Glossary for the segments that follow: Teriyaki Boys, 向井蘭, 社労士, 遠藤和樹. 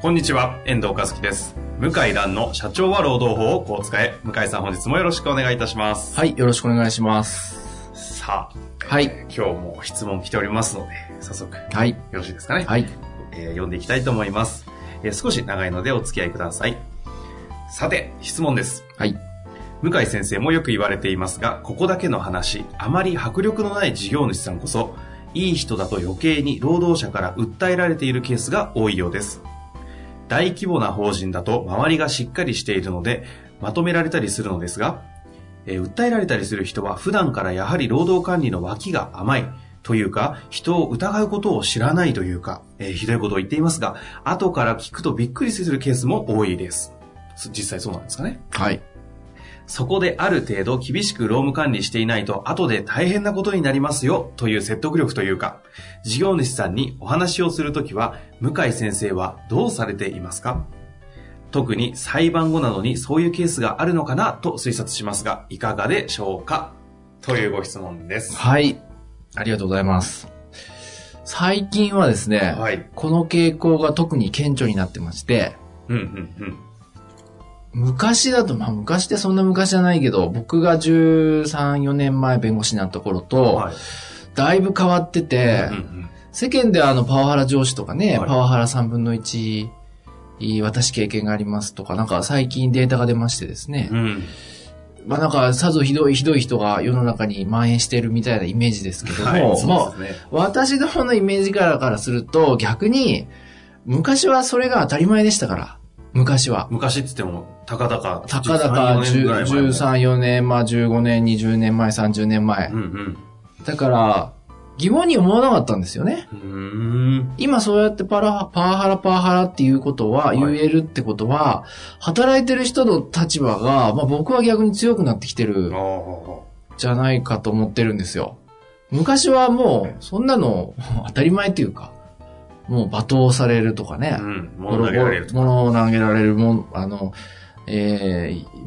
こんにちは、遠藤和樹です。向井蘭の社長は労働法をこう使え。向井さん、本日もよろしくお願いいたします。はい、よろしくお願いします。さあ、はい、今日も質問来ておりますので、早速、はい、よろしいですかね。はい、読んでいきたいと思います。少し長いのでお付き合いください。さて、質問です。はい。向井先生もよく言われていますが、ここだけの話、あまり迫力のない事業主さんこそいい人だと余計に労働者から訴えられているケースが多いようです。大規模な法人だと周りがしっかりしているのでまとめられたりするのですが、訴えられたりする人は普段からやはり労働管理の脇が甘いというか、人を疑うことを知らないというか、ひどいことを言っていますが、後から聞くとびっくりするケースも多いです。実際そうなんですかね。はい。そこである程度厳しく労務管理していないと後で大変なことになりますよという説得力というか、事業主さんにお話をするときは向井先生はどうされていますか？特に裁判後などにそういうケースがあるのかなと推察しますが、いかがでしょうか、というご質問です。はい、ありがとうございます。最近はですね、はい、この傾向が特に顕著になってまして、うんうんうん、昔だと、まあ昔ってそんな昔じゃないけど、僕が13、4年前弁護士になった頃と、はい、だいぶ変わってて、うんうんうん、世間ではパワハラ上司とかね、はい、パワハラ3分の1私経験がありますとか、なんか最近データが出ましてですね、うん、まあなんかさぞひどい人が世の中に蔓延しているみたいなイメージですけども、はい、そうですね。まあ、私どものイメージからすると、逆に昔はそれが当たり前でしたから、昔って言ってもたかだか13、4年前、15年、20年前、30年前、うんうん、だから疑問に思わなかったんですよね。今そうやってパワハラっていうことは、言えるってことは、はい、働いてる人の立場が、まあ僕は逆に強くなってきてるじゃないかと思ってるんですよ。昔はもうそんなの当たり前というか、もう罵倒されるとかね、物を投げられる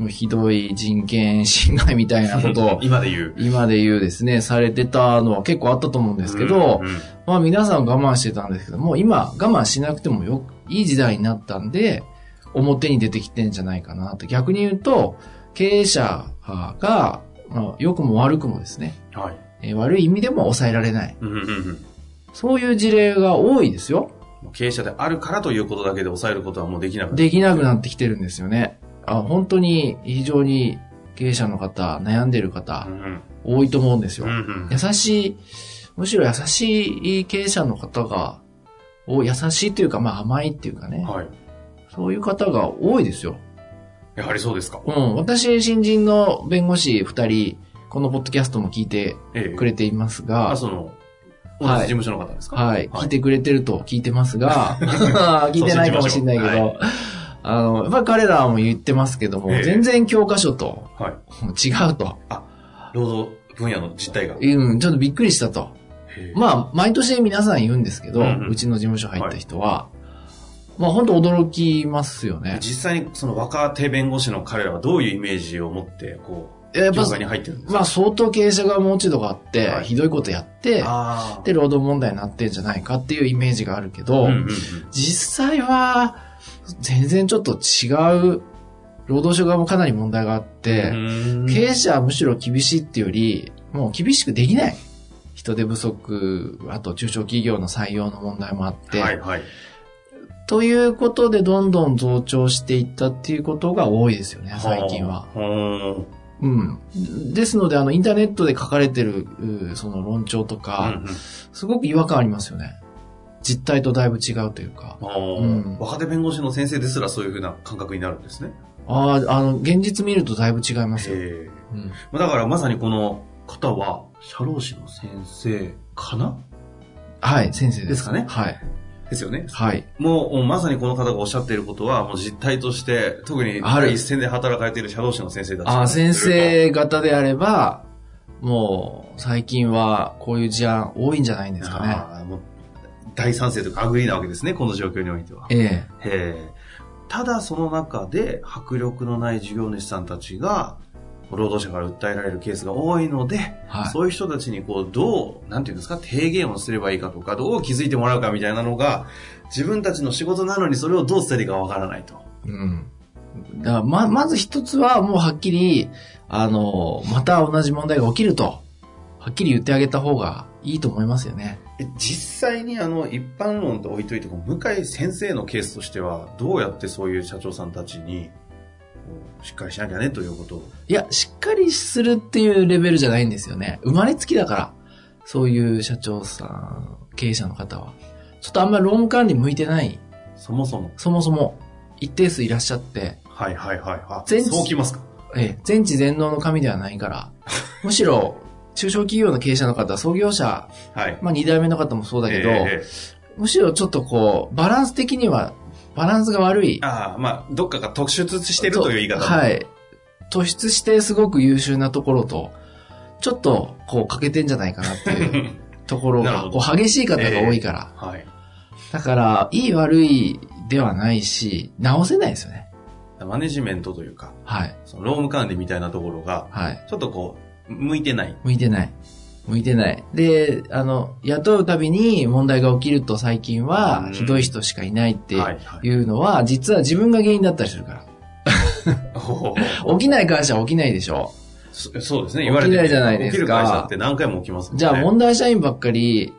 ひどい人権侵害みたいなことを今で言うですね、されてたのは結構あったと思うんですけど、うんうん、まあ皆さん我慢してたんですけども、今我慢しなくてもいい時代になったんで、表に出てきてんじゃないかなと。逆に言うと、経営者が、まあ、良くも悪くもですね、はい、悪い意味でも抑えられない、うんうんうん、そういう事例が多いですよ。経営者であるからということだけで抑えることはもうできなくなってきてるんですよね。あ、本当に非常に経営者の方、悩んでる方、うんうん、多いと思うんですよ、うんうん、むしろ優しい経営者の方が、優しいというか、まあ甘いっていうかね、はい、そういう方が多いですよ。やはりそうですか。うん、私、新人の弁護士2人、このポッドキャストも聞いてくれていますが、同じ事務所の方ですか？はい。はい、聞いてくれてると聞いてますが、聞いてないかもしれないけど、はい、やっぱり彼らも言ってますけども、全然教科書と、違うと。あ、労働分野の実態が。うん、ちょっとびっくりしたと。まあ、毎年皆さん言うんですけど、うちの事務所入った人は、はい、まあ本当驚きますよね。実際にその若手弁護士の彼らはどういうイメージを持って、こう、業界に入ってるんですか？まあ相当経営者が持ち度があって、はい、ひどいことやって、で、労働問題になってんじゃないかっていうイメージがあるけど、うんうんうん、実際は全然ちょっと違う、労働者側もかなり問題があって、経営者はむしろ厳しいっていうより、もう厳しくできない。人手不足、あと中小企業の採用の問題もあって、はいはい、ということでどんどん増長していったっていうことが多いですよね、最近は。うん、ですので、インターネットで書かれてる、その論調とか、うんうん、すごく違和感ありますよね。実態とだいぶ違うというか。うん、若手弁護士の先生ですらそういうふうな感覚になるんですね。ああ、現実見るとだいぶ違いますよ。うん、だからまさにこの方は、社労士の先生かなはい、先生ですかね。はい。ですよね。はい。もうまさにこの方がおっしゃっていることは、もう実態として、特に第一線で働かれている社労士の先生たち。ああ、先生方であれば、もう最近はこういう事案多いんじゃないんですかね。ああ、もう大賛成というかアグリーなわけですね、この状況においては。ただその中で迫力のない事業主さんたちが労働者から訴えられるケースが多いので、はい、そういう人たちにこうどう、なんていうんですか、提言をすればいいかとか、どう気づいてもらうかみたいなのが、自分たちの仕事なのにそれをどう伝えていいかわからないと。うん。だからまず一つはもうはっきり、また同じ問題が起きると、はっきり言ってあげた方がいいと思いますよね。実際に一般論と置いといても、向井先生のケースとしては、どうやってそういう社長さんたちに、しっかりしなきゃねということを。いや、しっかりするっていうレベルじゃないんですよね。生まれつきだから、そういう社長さん、経営者の方は。ちょっとあんまり論管理向いてない。そもそも、一定数いらっしゃって。はいはいはい。あ、そうきますか。全知全能の神ではないから。むしろ、中小企業の経営者の方、創業者、はい、まあ二代目の方もそうだけど、むしろちょっとこう、バランス的には、バランスが悪い。ああ、まあ、どっかが突出してるという言い方。はい。突出してすごく優秀なところと、ちょっと、こう、欠けてんじゃないかなっていうところが、こう、激しい方が多いから。はい。だから、いい悪いではないし、直せないですよね。マネジメントというか、はい。その労務管理みたいなところが、はい。ちょっとこう、向いてない。で、雇うたびに問題が起きると最近は、ひどい人しかいないっていうのは、実は自分が原因だったりするから。起きない会社は起きないでしょ。そうですね、言われてる。起きないじゃないですか。起きる会社って何回も起きますもんね。じゃあ問題社員ばっかり、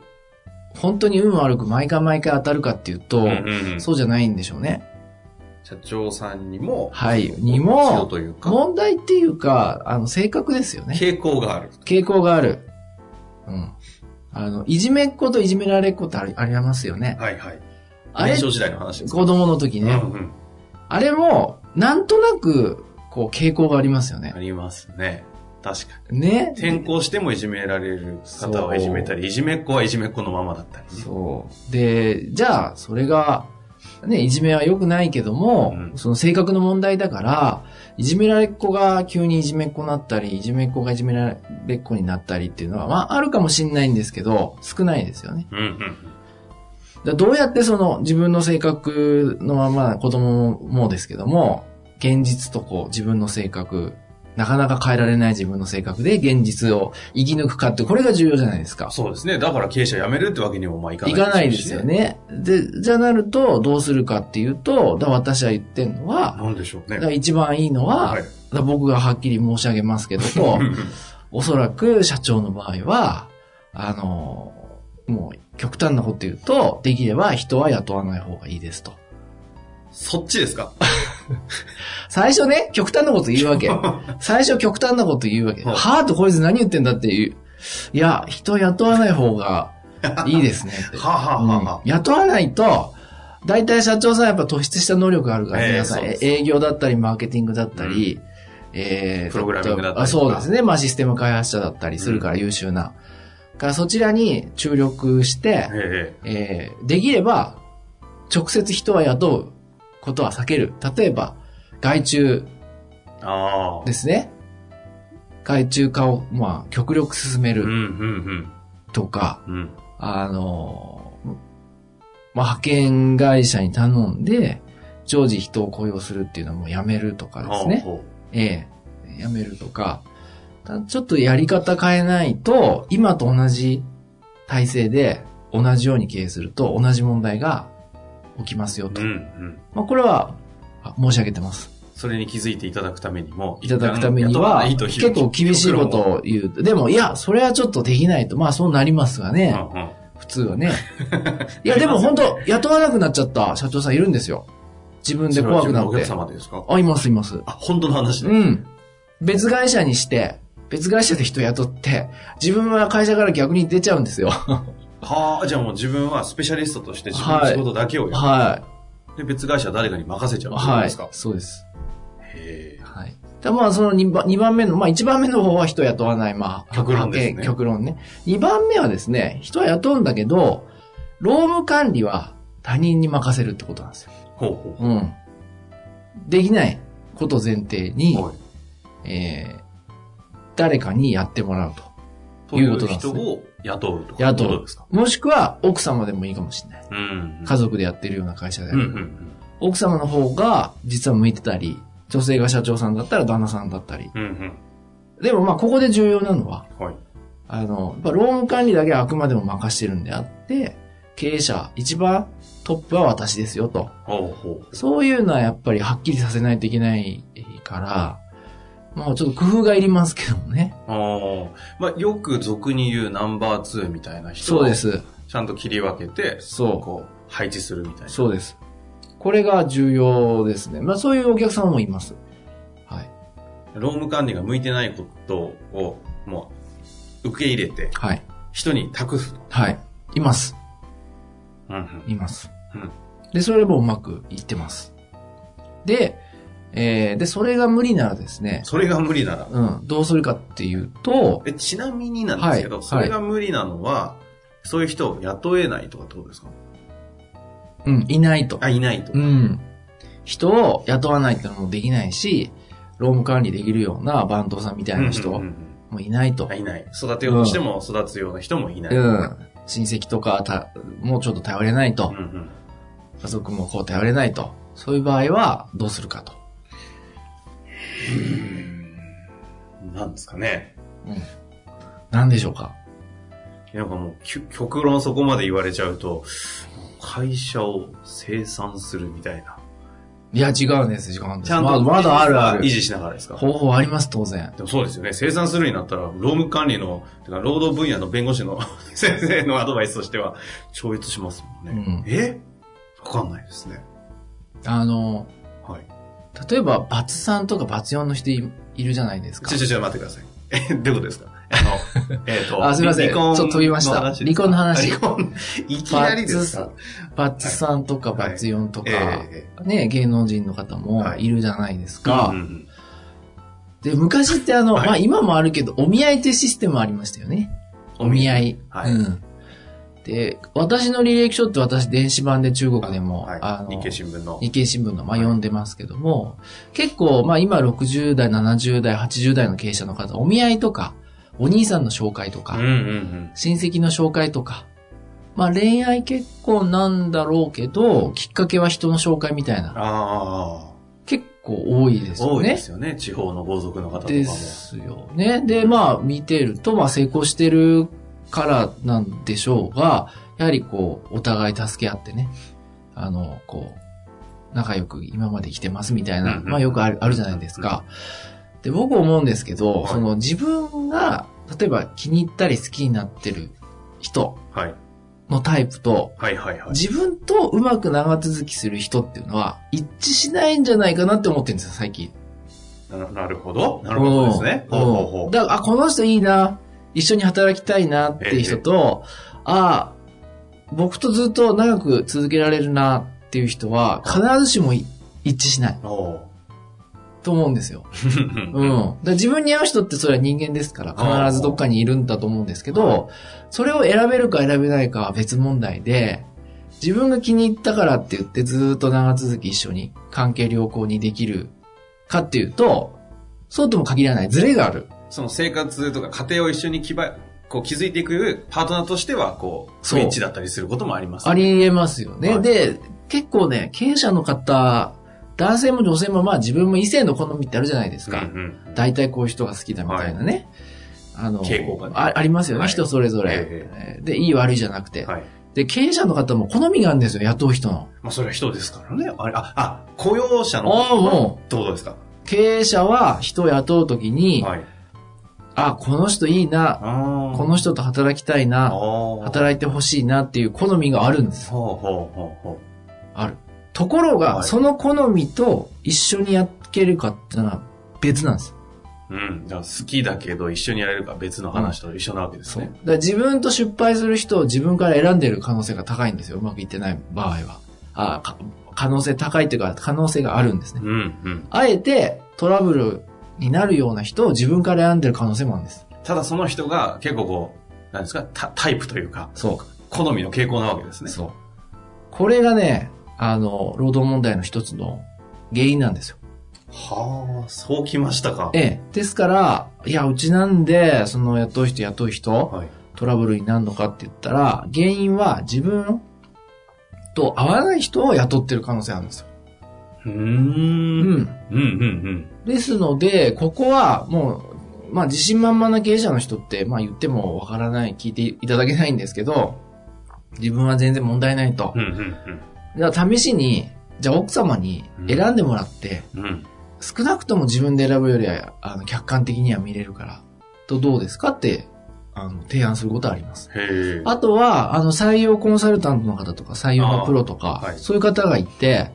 本当に運悪く毎回当たるかっていうと、そうじゃないんでしょうね。社長さんにも、はい、にも、問題っていうか、性格ですよね。傾向がある。うん、いじめっ子といじめられっ子ってありますよね。はいはい。年少時代の話です。子供の時ね。うんうん、あれも、なんとなく、こう、傾向がありますよね。ありますね。確かに。ね。転校してもいじめられる方はいじめたり、いじめっ子はいじめっ子のままだったり、ね。そう。で、じゃあ、それが、ね、いじめは良くないけども、うん、その性格の問題だから、いじめられっ子が急にいじめっ子になったり、いじめっ子がいじめられっ子になったりっていうのは、まあ、あるかもしれないんですけど、少ないですよね。うんうん、だどうやってその自分の性格のまま子供もですけども、現実とこう自分の性格、なかなか変えられない自分の性格で現実を生き抜くかって、これが重要じゃないですか。そうですね。だから経営者辞めるってわけにもまあいかないですね。いかないですよね。で、じゃあなるとどうするかっていうと、私は言ってるのは、なんでしょうね。一番いいのは、はい、僕がはっきり申し上げますけども、おそらく社長の場合は、もう極端なこと言うと、できれば人は雇わない方がいいですと。そっちですか？最初ね、極端なこと言うわけ。はぁとこいつ何言ってんだっていう。いや、人雇わない方がいいですねって。雇わないと、大体社長さんやっぱ突出した能力があるから、皆さん、営業だったり、マーケティングだったり、プログラミングだったり。そうですね。まあシステム開発者だったりするから優秀な。からそちらに注力して、できれば、直接人は雇う。ことは避ける。例えば、外注ですね。外注化を、まあ、極力進めるとか、まあ、派遣会社に頼んで、常時人を雇用するっていうのはもうやめるとかですね。やめるとか、ちょっとやり方変えないと、今と同じ体制で同じように経営すると同じ問題が起きますよと。まあ、これは申し上げてます。それに気づいていただくためにも。いただくためには、結構厳しいことを言う。でも、いや、それはちょっとできないと。まあ、そうなりますがね。普通はね。いや、でも本当、雇わなくなっちゃった社長さんいるんですよ。自分で怖くなって。お客様ですか？あ、います、います。あ、本当の話ね。うん。別会社にして、別会社で人雇って、自分は会社から逆に出ちゃうんですよ。はあ、じゃあもう自分はスペシャリストとして自分の仕事だけをやる。はい。で、別会社は誰かに任せちゃうじゃないですか。はい、そうです。へえ。はい。だまあその2番目の、まあ1番目の方は人雇わない、まあ、極論ですね。2番目はですね、人は雇うんだけど、労務管理は他人に任せるってことなんですよ。ほうほう。うん。できないこと前提に、誰かにやってもらうということなんですね。そういう人を雇うとか。雇うですか。もしくは奥様でもいいかもしれない。うんうん、家族でやってるような会社であれば、うんうんうん、奥様の方が実は向いてたり、女性が社長さんだったら旦那さんだったり。うんうん、でもまあここで重要なのは、はい、労務管理だけはあくまでも任してるんであって、経営者一番トップは私ですよと。ほうほう。そういうのはやっぱりはっきりさせないといけないから、もうちょっと工夫がいりますけどね。あ、まあ、よく俗に言うナンバー2みたいな人をちゃんと切り分けてこう配置するみたいな。そうです。これが重要ですね。まあ、そういうお客さんもいます。はい。労務管理が向いてないことをもう受け入れて、はい、人に託すと。はい。います。うんうん、います、うん。で、それもうまくいってます。で、それが無理ならですね。それが無理なら。うん。どうするかっていうと。ちなみになんですけど、はい、それが無理なのは、はい、そういう人を雇えないとかどうですか？うん、いないと。あ、いないと。うん。人を雇わないってのもできないし、労務管理できるような番頭さんみたいな人もいないと。うんうんうん、いない。育てようとしても育つような人もいない。うん。うん、親戚とかもうちょっと頼れないと、うんうん。家族もこう頼れないと。そういう場合はどうするかと。なんですかね。うん。なんでしょうか。なんかもう極論そこまで言われちゃうと会社を清算するみたいな。いや違うんです違うんです。ちゃんとまだあるある。維持しながらですか。方法あります当然。でもそうですよね。清算するになったら労務管理のてか労働分野の弁護士の先生のアドバイスとしては超越しますもんね。うん、わかんないですね。はい。例えば、バツ3とかバツ4の人 いるじゃないですか。ちょ、待ってください。どういうことですか？すみません。ちょっと飛びました。離婚の話。いきなりですか？バツ3とかバツ4とか、ね、芸能人の方もいるじゃないですか。はい、で、昔ってまあ、今もあるけど、お見合いというシステムありましたよね。お見合い。はい、うん。で、私の履歴書って私電子版で中国でも、はい、日経新聞の、まあ、読んでますけども、はい、結構、まあ今60代、70代、80代の経営者の方、お見合いとか、お兄さんの紹介とか、うんうんうん、親戚の紹介とか、まあ恋愛結婚なんだろうけど、きっかけは人の紹介みたいな。あ、結構多いですよね。多いですよね。地方の豪族の方とかも。ですよね。で、まあ見てると、まあ成功してるからなんでしょうが、やはりこうお互い助け合ってね、こう仲良く今まで来てますみたいな、まあよくあるじゃないですか。で、僕思うんですけど、その自分が例えば気に入ったり好きになってる人のタイプと、自分とうまく長続きする人っていうのは一致しないんじゃないかなって思ってるんですよ最近。なるほど、なるほどですね。ほうほうほう。だから、あ、この人いいな。一緒に働きたいなっていう人と、ああ、僕とずっと長く続けられるなっていう人は、必ずしも一致しない。と思うんですよ。うん。だ自分に合う人ってそれは人間ですから、必ずどっかにいるんだと思うんですけど、それを選べるか選べないかは別問題で、自分が気に入ったからって言ってずっと長続き一緒に関係良好にできるかっていうと、そうとも限らない。ズレがある。その生活とか家庭を一緒にこう築いていくパートナーとしては、こう、不一致だったりすることもあります、ね。ありえますよね、はい。で、結構ね、経営者の方、男性も女性もまあ自分も異性の好みってあるじゃないですか。うんうん、大体こういう人が好きだみたいなね。はい、傾向がね。ありますよね、はい、人それぞれ。で、いい悪いじゃなくて。はい、で、経営者の方も好みがあるんですよ、雇う人の。まあそれは人ですからね。あ、雇用者の方も。どうですか？経営者は人を雇うときに、はい、あ、この人いいな、この人と働きたいな、働いてほしいなっていう好みがあるんです。ある。ところが、はい、その好みと一緒にやっけるかっていうのは別なんです。うん。だから好きだけど一緒にやれるか別の話と一緒なわけですね。そう。だから自分と失敗する人を自分から選んでる可能性が高いんですよ。うまくいってない場合は。可能性高いというか可能性があるんですね。うんうん。あえてトラブルになるような人を自分から選んでる可能性もあるんです。ただその人が結構こう、なんですか、タイプというか、そう好みの傾向なわけですね。そう。これがね、労働問題の一つの原因なんですよ。はあ、そうきましたか。ええ。ですから、いや、うちなんで、その雇う人、はい、トラブルになるのかって言ったら、原因は自分と合わない人を雇ってる可能性あるんですよ。ですので、ここはもう、まあ、自信満々な経営者の人って、まあ、言ってもわからない、聞いていただけないんですけど、自分は全然問題ないと。だから試しに、じゃあ奥様に選んでもらって、少なくとも自分で選ぶよりは、客観的には見れるから、とどうですかって、提案することはあります。へ、あとは、採用コンサルタントの方とか、採用のプロとか、はい、そういう方がいて、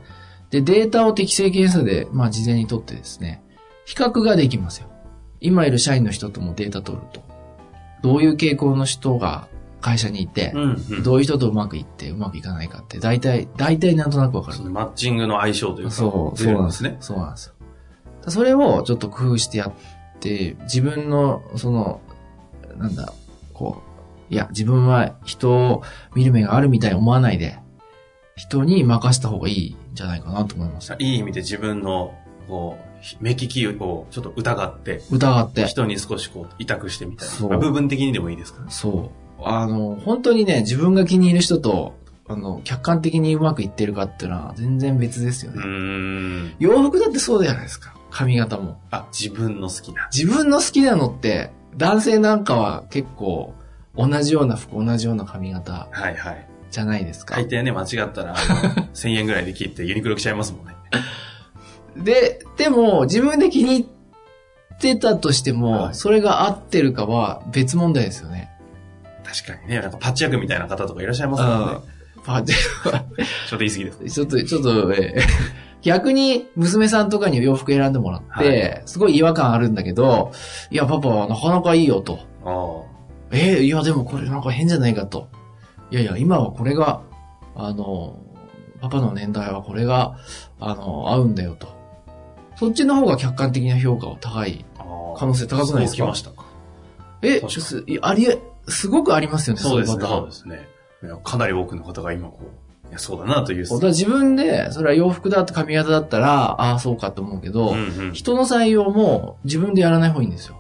で、データを適正検査で、まあ、事前に取ってですね、比較ができますよ。今いる社員の人ともデータ取ると。どういう傾向の人が会社にいて、どういう人とうまくいって、うまくいかないかって、大体なんとなくわかる。マッチングの相性というか。そうなんですね。そうなんですよ。それをちょっと工夫してやって、自分の、その、なんだ、こう、いや、自分は人を見る目があるみたいに思わないで、人に任せた方がいいんじゃないかなと思います。いい意味で自分の、こう、目利きをちょっと疑って、人に少しこう、委託してみたいな。部分的にでもいいですかね。そう。本当にね、自分が気に入る人と、客観的にうまくいってるかっていうのは全然別ですよね。洋服だってそうじゃないですか。髪型も。あ、自分の好きなのって、男性なんかは結構、同じような服、同じような髪型。はいはい。じゃないですか。大抵ね、間違ったら、1000円ぐらいで切ってユニクロ着ちゃいますもんね。でも、自分で気に入ってたとしても、はい、それが合ってるかは別問題ですよね。確かにね、なんかパッチ役みたいな方とかいらっしゃいますもんね。パッチ役は。ちょっと言い過ぎです。ちょっと、逆に娘さんとかに洋服選んでもらって、はい、すごい違和感あるんだけど、いや、パパはなかなかいいよと。あ、いや、でもこれなんか変じゃないかと。いやいや、今はこれが、パパの年代はこれが、合うんだよと。そっちの方が客観的な評価を高い、可能性高くないですか？そうきましたか。すごくありますよね、そうですね。そうですね。かなり多くの方が今こう、いや、そうだなという。だから自分で、それは洋服だって髪型だったら、ああ、そうかと思うけど、人の採用も自分でやらない方がいいんですよ。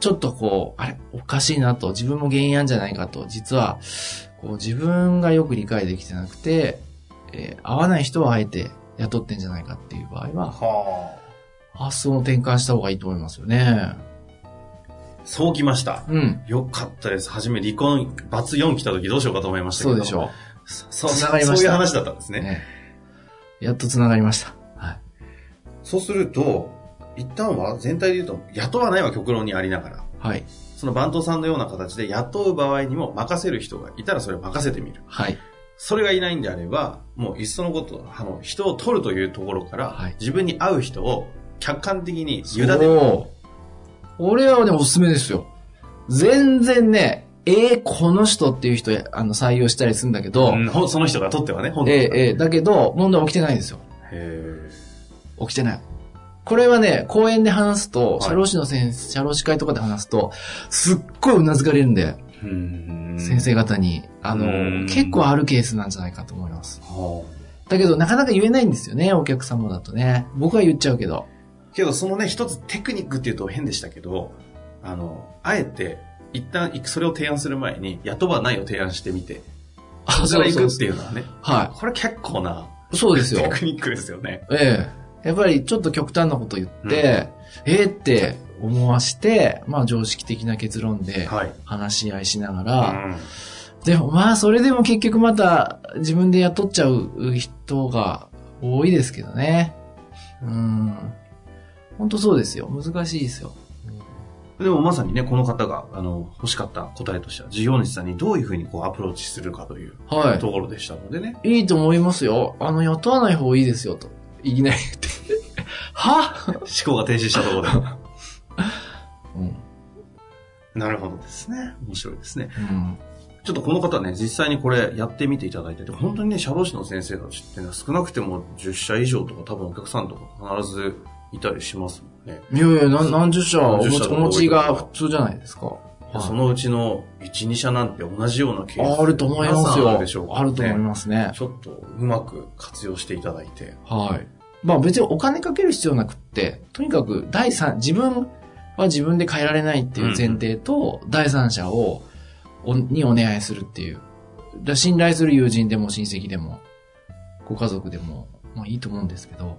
ちょっとこう、あれ、おかしいなと、自分も原因あんじゃないかと、実は、こう自分がよく理解できてなくて、合わない人はあえて雇ってんじゃないかっていう場合は、発想を転換した方がいいと思いますよね。そうきました。よかったです。初め離婚、罰4来た時どうしようかと思いましたけど。そうでしょう。繋がりました。そういう話だったんですね。ね、やっと繋がりました。はい。そうすると、一旦は全体で言うと雇わないは極論にありながら、はい、その番頭さんのような形で雇う場合にも任せる人がいたらそれを任せてみる、はい、それがいないんであればもういっそのこと人を取るというところから、はい、自分に合う人を客観的に委ねる。俺はね、おすすめですよ。全然ね、この人っていう人採用したりするんだけど、その人が取ってはね、本当にだけど問題起きてないんですよ。起きてない。これはね、講演で話すと、社労士会とかで話すと、すっごい頷かれるんで、先生方に、結構あるケースなんじゃないかと思います。だけど、なかなか言えないんですよね、お客様だとね。僕は言っちゃうけど。けど、そのね、一つテクニックっていうと変でしたけど、あえて、一旦、それを提案する前に、雇わないを提案してみて、そちら行くっていうのはね、はい。これ結構な、そうですよ。テクニックですよね。やっぱりちょっと極端なこと言って、って思わして、まあ常識的な結論で話し合いしながら、でもまあそれでも結局また自分で雇っちゃう人が多いですけどね。本当そうですよ。難しいですよ。でもまさにね、この方が欲しかった答えとしては、事業主さんにどういうふうにこうアプローチするかというところでしたのでね。いいと思いますよ。雇わない方がいいですよと。いきなり言っては思考が停止したところで、なるほどですね。面白いですね、ちょっとこの方ね、実際にこれやってみていただいてて、本当にね、社労士の先生たちっていうのは少なくても10社以上とか、多分お客さんとか必ずいたりしますもんね。いやいや、何十社お持ちが普通じゃないですか。はい、そのうちの 1,2 社なんて同じようなケース あると思いますよ。あるでしょうか、ね、あると思いますね。ちょっとうまく活用していただいて、はい。まあ別にお金かける必要なくって、とにかく第三、自分は自分で変えられないっていう前提と、うん、第三者をにお願いするっていう、だ信頼する友人でも親戚でもご家族でもまあいいと思うんですけど、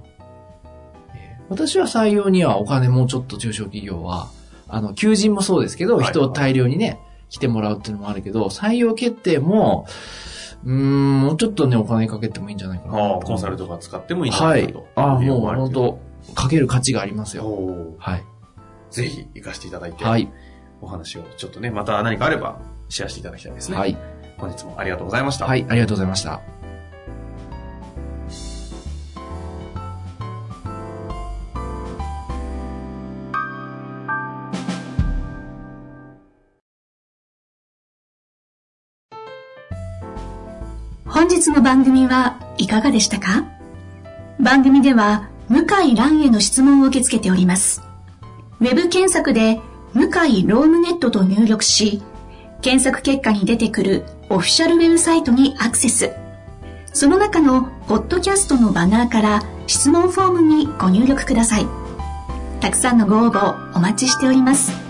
私は採用にはお金もうちょっと中小企業は求人もそうですけど、人を大量にね、来てもらうっていうのもあるけど、採用決定も、もうちょっとね、お金かけてもいいんじゃないかな。ああ、コンサルとか使ってもいいんじゃないかと。はい。ああ、もう本当、かける価値がありますよ。はい。ぜひ、活かしていただいて、はい。お話をちょっとね、また何かあれば、シェアしていただきたいですね。はい。本日もありがとうございました。はい、ありがとうございました。本日の番組はいかがでしたか？番組では向井蘭への質問を受け付けております。ウェブ検索で向井ロームネットと入力し、検索結果に出てくるオフィシャルウェブサイトにアクセス。その中のポッドキャストのバナーから質問フォームにご入力ください。たくさんのご応募お待ちしております。